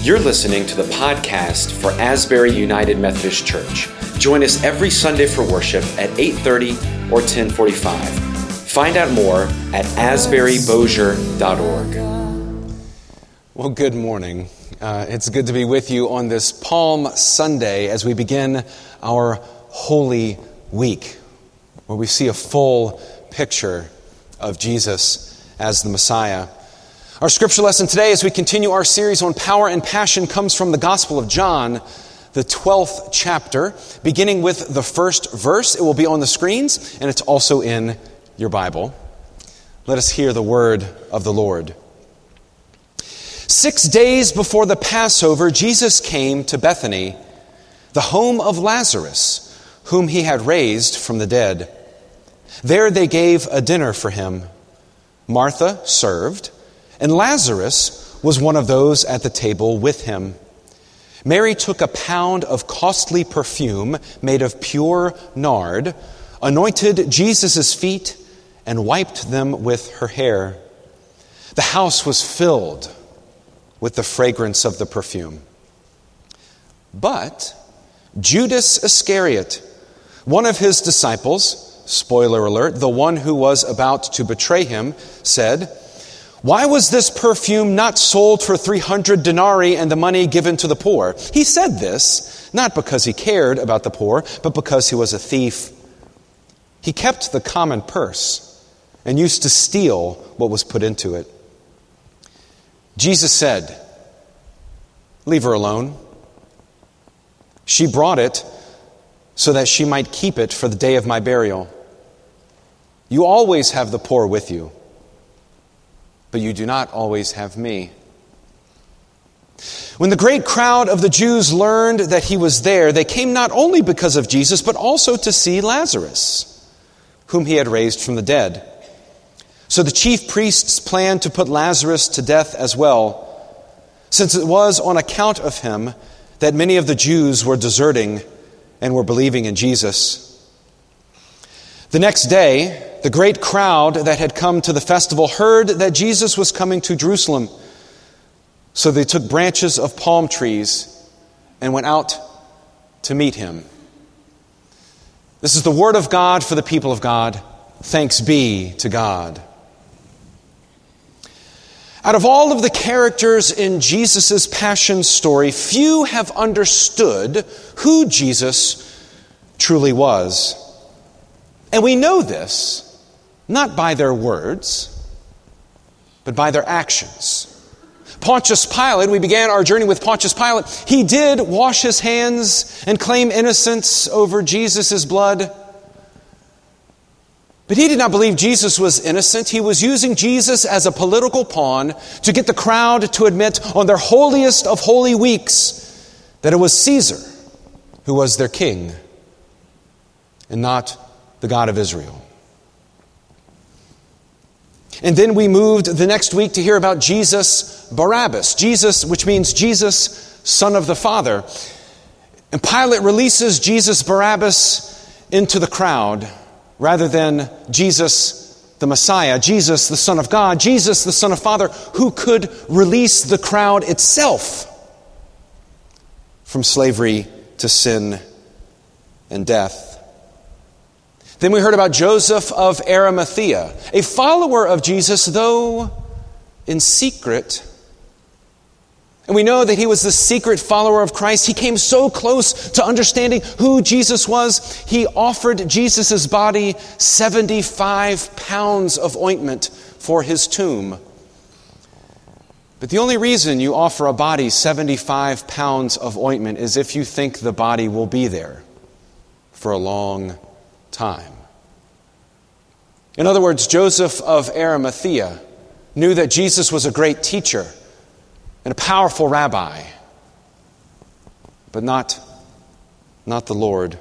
You're listening to the podcast for Asbury United Methodist Church. Join us every Sunday for worship at 8:30 or 10:45. Find out more at asburybosier.org. Well, good morning. It's good to be with you on this Palm Sunday as we begin our Holy Week, where we see a full picture of Jesus as the Messiah. Our scripture lesson today, as we continue our series on power and passion, comes from the Gospel of John, the 12th chapter, beginning with the first verse. It will be on the screens, and it's also in your Bible. Let us hear the word of the Lord. 6 days before the Passover, Jesus came to Bethany, the home of Lazarus, whom he had raised from the dead. There they gave a dinner for him. Martha served, and Lazarus was one of those at the table with him. Mary took a pound of costly perfume made of pure nard, anointed Jesus' feet, and wiped them with her hair. The house was filled with the fragrance of the perfume. But Judas Iscariot, one of his disciples, spoiler alert, the one who was about to betray him, said, "Why was this perfume not sold for 300 denarii and the money given to the poor?" He said this, not because he cared about the poor, but because he was a thief. He kept the common purse and used to steal what was put into it. Jesus said, "Leave her alone. She brought it so that she might keep it for the day of my burial. You always have the poor with you, but you do not always have me." When the great crowd of the Jews learned that he was there, they came not only because of Jesus, but also to see Lazarus, whom he had raised from the dead. So the chief priests planned to put Lazarus to death as well, since it was on account of him that many of the Jews were deserting and were believing in Jesus. The next day, the great crowd that had come to the festival heard that Jesus was coming to Jerusalem. So they took branches of palm trees and went out to meet him. This is the word of God for the people of God. Thanks be to God. Out of all of the characters in Jesus' passion story, few have understood who Jesus truly was. And we know this not by their words, but by their actions. Pontius Pilate, we began our journey with Pontius Pilate. He did wash his hands and claim innocence over Jesus' blood. But he did not believe Jesus was innocent. He was using Jesus as a political pawn to get the crowd to admit on their holiest of holy weeks that it was Caesar who was their king and not the God of Israel. And then we moved the next week to hear about Jesus Barabbas, Jesus, which means Jesus, Son of the Father. And Pilate releases Jesus Barabbas into the crowd rather than Jesus the Messiah, Jesus the Son of God, Jesus the Son of Father, who could release the crowd itself from slavery to sin and death. Then we heard about Joseph of Arimathea, a follower of Jesus, though in secret. And we know that he was the secret follower of Christ. He came so close to understanding who Jesus was, he offered Jesus' body 75 pounds of ointment for his tomb. But the only reason you offer a body 75 pounds of ointment is if you think the body will be there for a long time. In other words, Joseph of Arimathea knew that Jesus was a great teacher and a powerful rabbi, but not the Lord.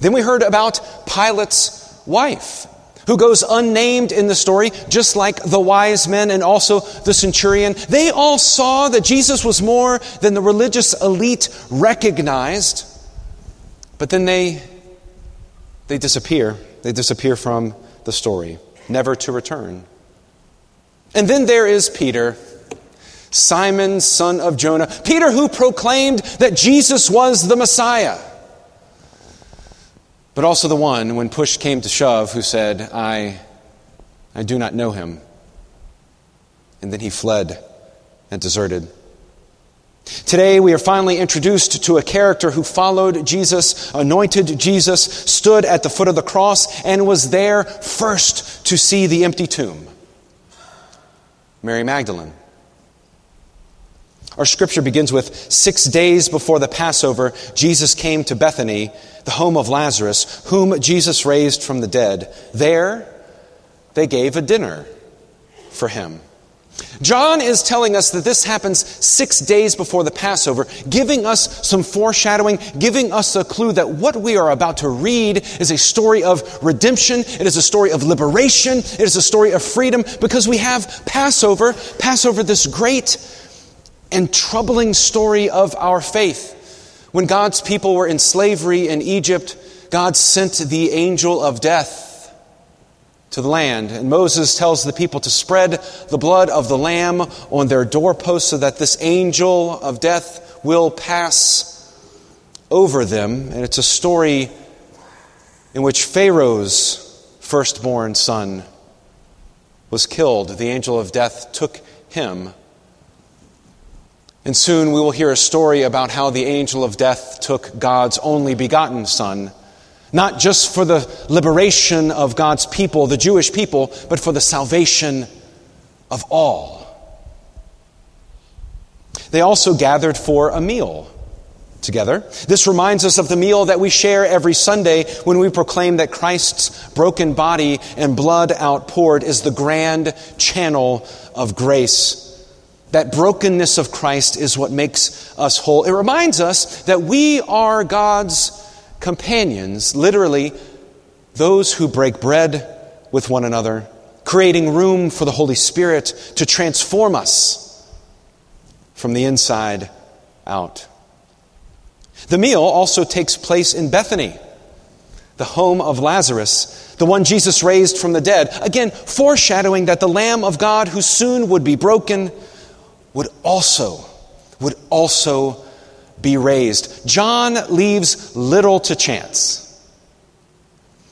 Then we heard about Pilate's wife, who goes unnamed in the story, just like the wise men and also the centurion. They all saw that Jesus was more than the religious elite recognized, but then they disappear. They disappear from the story, never to return. And then there is Peter, Simon, son of Jonah. Peter, who proclaimed that Jesus was the Messiah, but also the one, when push came to shove, who said, I do not know him. And then he fled and deserted. Today we are finally introduced to a character who followed Jesus, anointed Jesus, stood at the foot of the cross, and was there first to see the empty tomb. Mary Magdalene. Our scripture begins with 6 days before the Passover, Jesus came to Bethany, the home of Lazarus, whom Jesus raised from the dead. There, they gave a dinner for him. John is telling us that this happens 6 days before the Passover, giving us some foreshadowing, giving us a clue that what we are about to read is a story of redemption, it is a story of liberation, it is a story of freedom, because we have Passover, this great and troubling story of our faith. When God's people were in slavery in Egypt, God sent the angel of death to the land. And Moses tells the people to spread the blood of the lamb on their doorposts so that this angel of death will pass over them. And it's a story in which Pharaoh's firstborn son was killed. The angel of death took him. And soon we will hear a story about how the angel of death took God's only begotten son, not just for the liberation of God's people, the Jewish people, but for the salvation of all. They also gathered for a meal together. This reminds us of the meal that we share every Sunday when we proclaim that Christ's broken body and blood outpoured is the grand channel of grace. That brokenness of Christ is what makes us whole. It reminds us that we are God's companions, literally those who break bread with one another, creating room for the Holy Spirit to transform us from the inside out. The meal also takes place in Bethany, the home of Lazarus, the one Jesus raised from the dead, again foreshadowing that the Lamb of God who soon would be broken would also be raised. John leaves little to chance.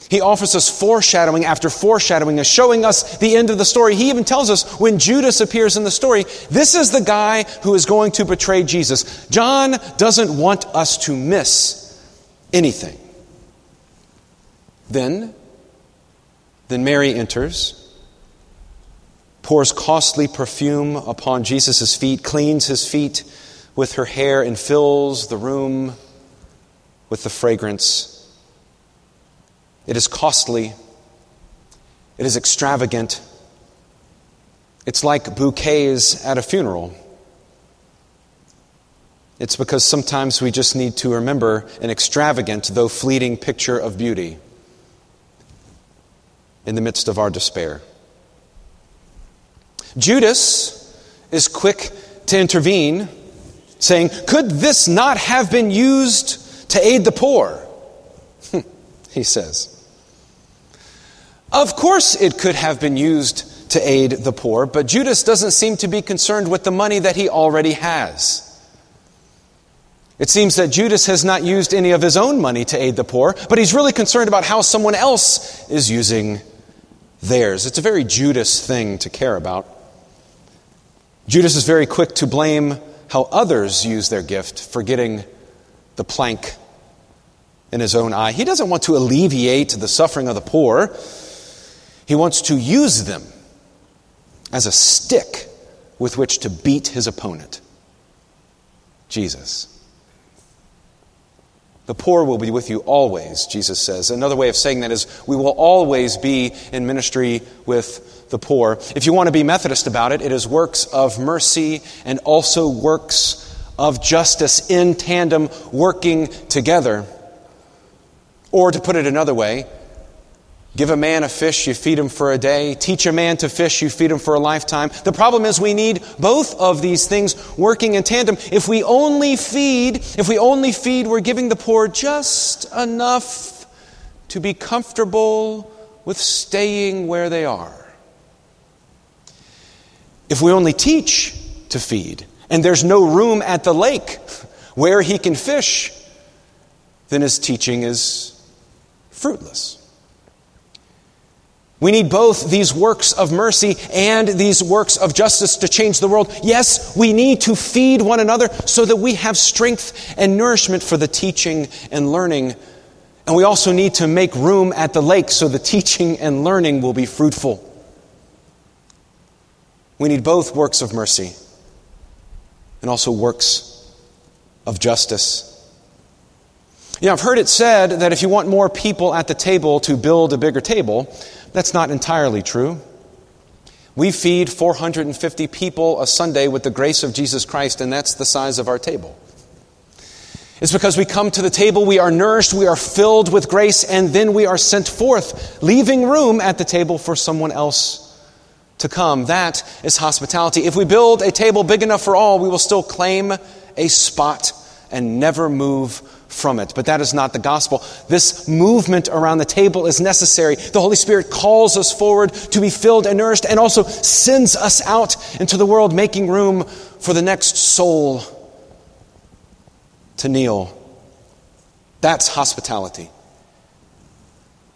He offers us foreshadowing after foreshadowing, showing us the end of the story. He even tells us when Judas appears in the story, this is the guy who is going to betray Jesus. John doesn't want us to miss anything. Then Mary enters, pours costly perfume upon Jesus' feet, cleans his feet with her hair, and fills the room with the fragrance. It is costly. It is extravagant. It's like bouquets at a funeral. It's because sometimes we just need to remember an extravagant, though fleeting, picture of beauty in the midst of our despair. Judas is quick to intervene, saying, could this not have been used to aid the poor? He says. Of course it could have been used to aid the poor, but Judas doesn't seem to be concerned with the money that he already has. It seems that Judas has not used any of his own money to aid the poor, but he's really concerned about how someone else is using theirs. It's a very Judas thing to care about. Judas is very quick to blame how others use their gift, forgetting the plank in his own eye. He doesn't want to alleviate the suffering of the poor. He wants to use them as a stick with which to beat his opponent, Jesus. The poor will be with you always, Jesus says. Another way of saying that is we will always be in ministry with the poor. If you want to be Methodist about it, it is works of mercy and also works of justice in tandem, working together. Or to put it another way, give a man a fish, you feed him for a day. Teach a man to fish, you feed him for a lifetime. The problem is we need both of these things working in tandem. If we only feed, we're giving the poor just enough to be comfortable with staying where they are. If we only teach, to feed, and there's no room at the lake where he can fish, then his teaching is fruitless. We need both these works of mercy and these works of justice to change the world. Yes, we need to feed one another so that we have strength and nourishment for the teaching and learning. And we also need to make room at the lake so the teaching and learning will be fruitful. We need both works of mercy and also works of justice. You know, I've heard it said that if you want more people at the table to build a bigger table, that's not entirely true. We feed 450 people a Sunday with the grace of Jesus Christ, and that's the size of our table. It's because we come to the table, we are nourished, we are filled with grace, and then we are sent forth, leaving room at the table for someone else to come. That is hospitality. If we build a table big enough for all, we will still claim a spot and never move from it. But that is not the gospel. This movement around the table is necessary. The Holy Spirit calls us forward to be filled and nourished and also sends us out into the world, making room for the next soul to kneel. That's hospitality.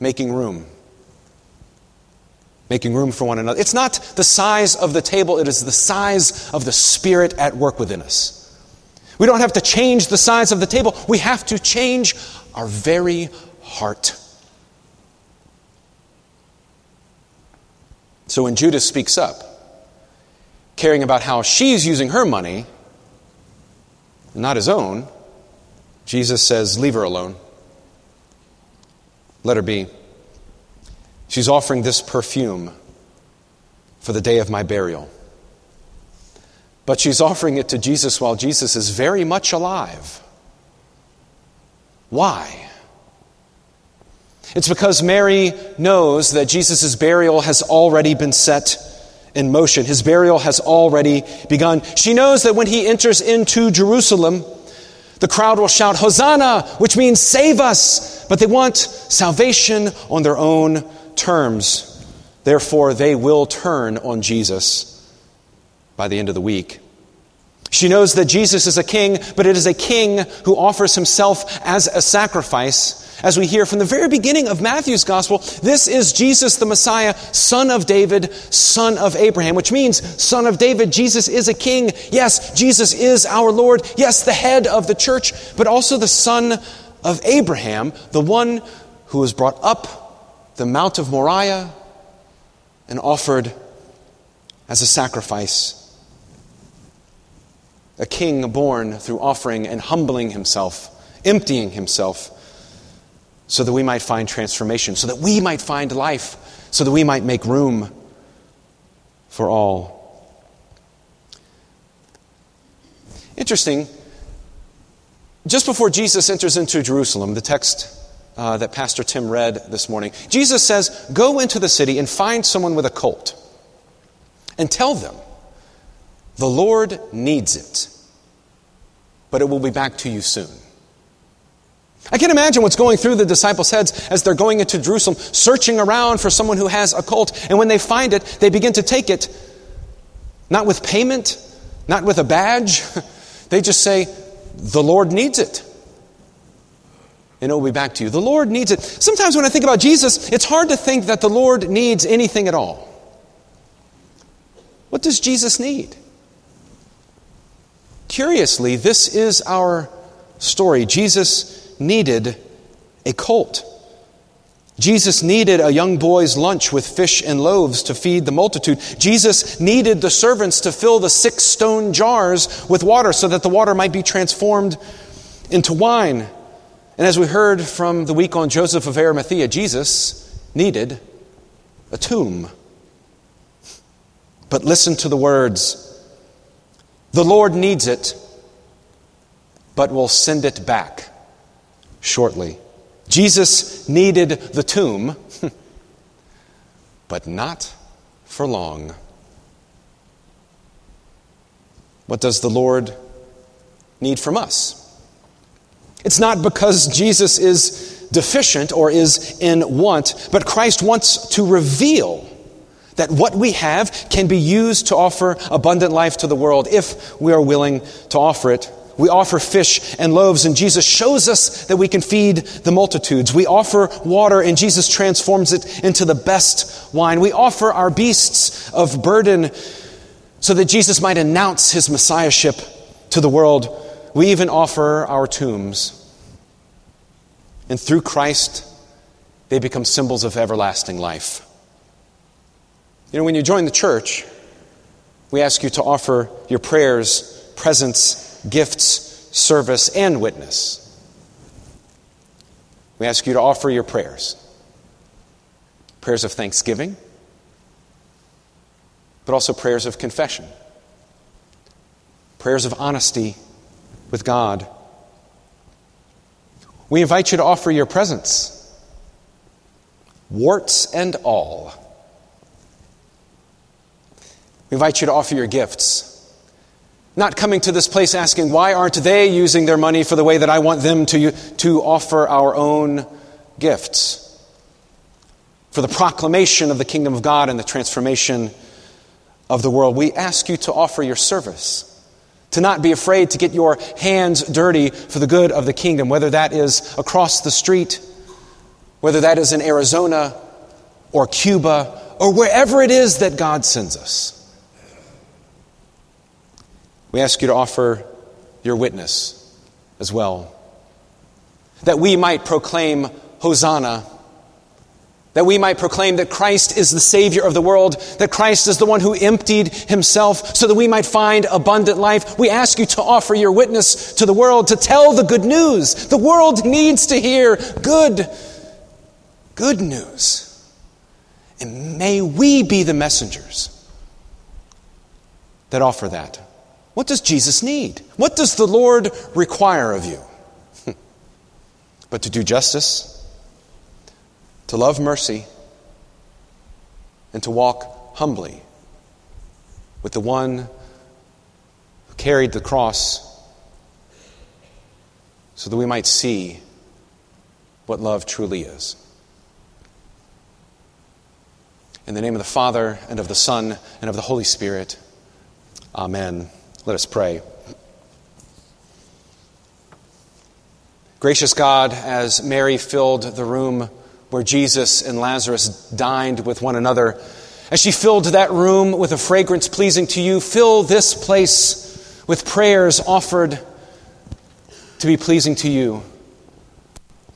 Making room. Making room for one another. It's not the size of the table, it is the size of the Spirit at work within us. We don't have to change the size of the table. We have to change our very heart. So when Judas speaks up, caring about how she's using her money, not his own, Jesus says, "Leave her alone. Let her be. She's offering this perfume for the day of my burial." But she's offering it to Jesus while Jesus is very much alive. Why? It's because Mary knows that Jesus' burial has already been set in motion. His burial has already begun. She knows that when he enters into Jerusalem, the crowd will shout, "Hosanna," which means save us, but they want salvation on their own terms. Therefore, they will turn on Jesus by the end of the week. She knows that Jesus is a king, but it is a king who offers himself as a sacrifice. As we hear from the very beginning of Matthew's gospel, this is Jesus the Messiah, son of David, son of Abraham, which means son of David. Jesus is a king. Yes, Jesus is our Lord. Yes, the head of the church, but also the son of Abraham, the one who was brought up the Mount of Moriah and offered as a sacrifice. A king born through offering and humbling himself, emptying himself, so that we might find transformation, so that we might find life, so that we might make room for all. Interesting, just before Jesus enters into Jerusalem, the text that Pastor Tim read this morning, Jesus says, "Go into the city and find someone with a colt and tell them, the Lord needs it, but it will be back to you soon." I can imagine what's going through the disciples' heads as they're going into Jerusalem, searching around for someone who has a colt, and when they find it, they begin to take it, not with payment, not with a badge. They just say, "The Lord needs it, and it will be back to you." The Lord needs it. Sometimes when I think about Jesus, it's hard to think that the Lord needs anything at all. What does Jesus need? Curiously, this is our story. Jesus needed a colt. Jesus needed a young boy's lunch with fish and loaves to feed the multitude. Jesus needed the servants to fill the 6 stone jars with water so that the water might be transformed into wine. And as we heard from the week on Joseph of Arimathea, Jesus needed a tomb. But listen to the words. "The Lord needs it, but will send it back shortly." Jesus needed the tomb, but not for long. What does the Lord need from us? It's not because Jesus is deficient or is in want, but Christ wants to reveal That what we have can be used to offer abundant life to the world if we are willing to offer it. We offer fish and loaves, and Jesus shows us that we can feed the multitudes. We offer water, and Jesus transforms it into the best wine. We offer our beasts of burden so that Jesus might announce his messiahship to the world. We even offer our tombs. And through Christ, they become symbols of everlasting life. You know, when you join the church, we ask you to offer your prayers, presence, gifts, service, and witness. We ask you to offer your prayers. Prayers of thanksgiving, but also prayers of confession. Prayers of honesty with God. We invite you to offer your presence, warts and all. We invite you to offer your gifts. Not coming to this place asking, why aren't they using their money for the way that I want them to offer our own gifts? For the proclamation of the kingdom of God and the transformation of the world, we ask you to offer your service. To not be afraid to get your hands dirty for the good of the kingdom, whether that is across the street, whether that is in Arizona or Cuba or wherever it is that God sends us. We ask you to offer your witness as well, that we might proclaim Hosanna, that we might proclaim that Christ is the Savior of the world, that Christ is the one who emptied himself so that we might find abundant life. We ask you to offer your witness to the world, to tell the good news. The world needs to hear good news. And may we be the messengers that offer that. What does Jesus need? What does the Lord require of you? But to do justice, to love mercy, and to walk humbly with the one who carried the cross so that we might see what love truly is. In the name of the Father, and of the Son, and of the Holy Spirit, Amen. Let us pray. Gracious God, as Mary filled the room where Jesus and Lazarus dined with one another, as she filled that room with a fragrance pleasing to you, fill this place with prayers offered to be pleasing to you.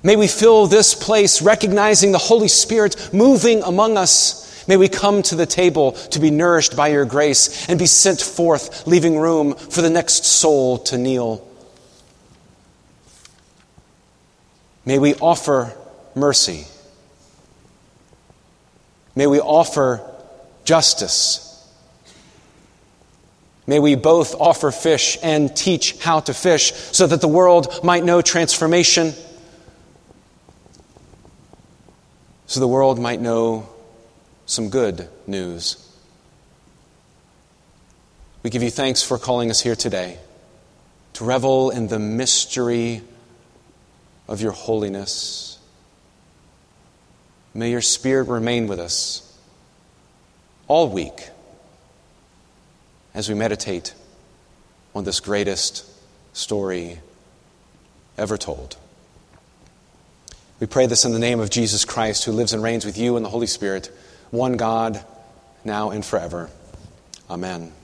May we fill this place recognizing the Holy Spirit moving among us. May we come to the table to be nourished by your grace and be sent forth, leaving room for the next soul to kneel. May we offer mercy. May we offer justice. May we both offer fish and teach how to fish so that the world might know transformation, so the world might know some good news. We give you thanks for calling us here today to revel in the mystery of your holiness. May your Spirit remain with us all week as we meditate on this greatest story ever told. We pray this in the name of Jesus Christ, who lives and reigns with you in the Holy Spirit, one God, now and forever. Amen.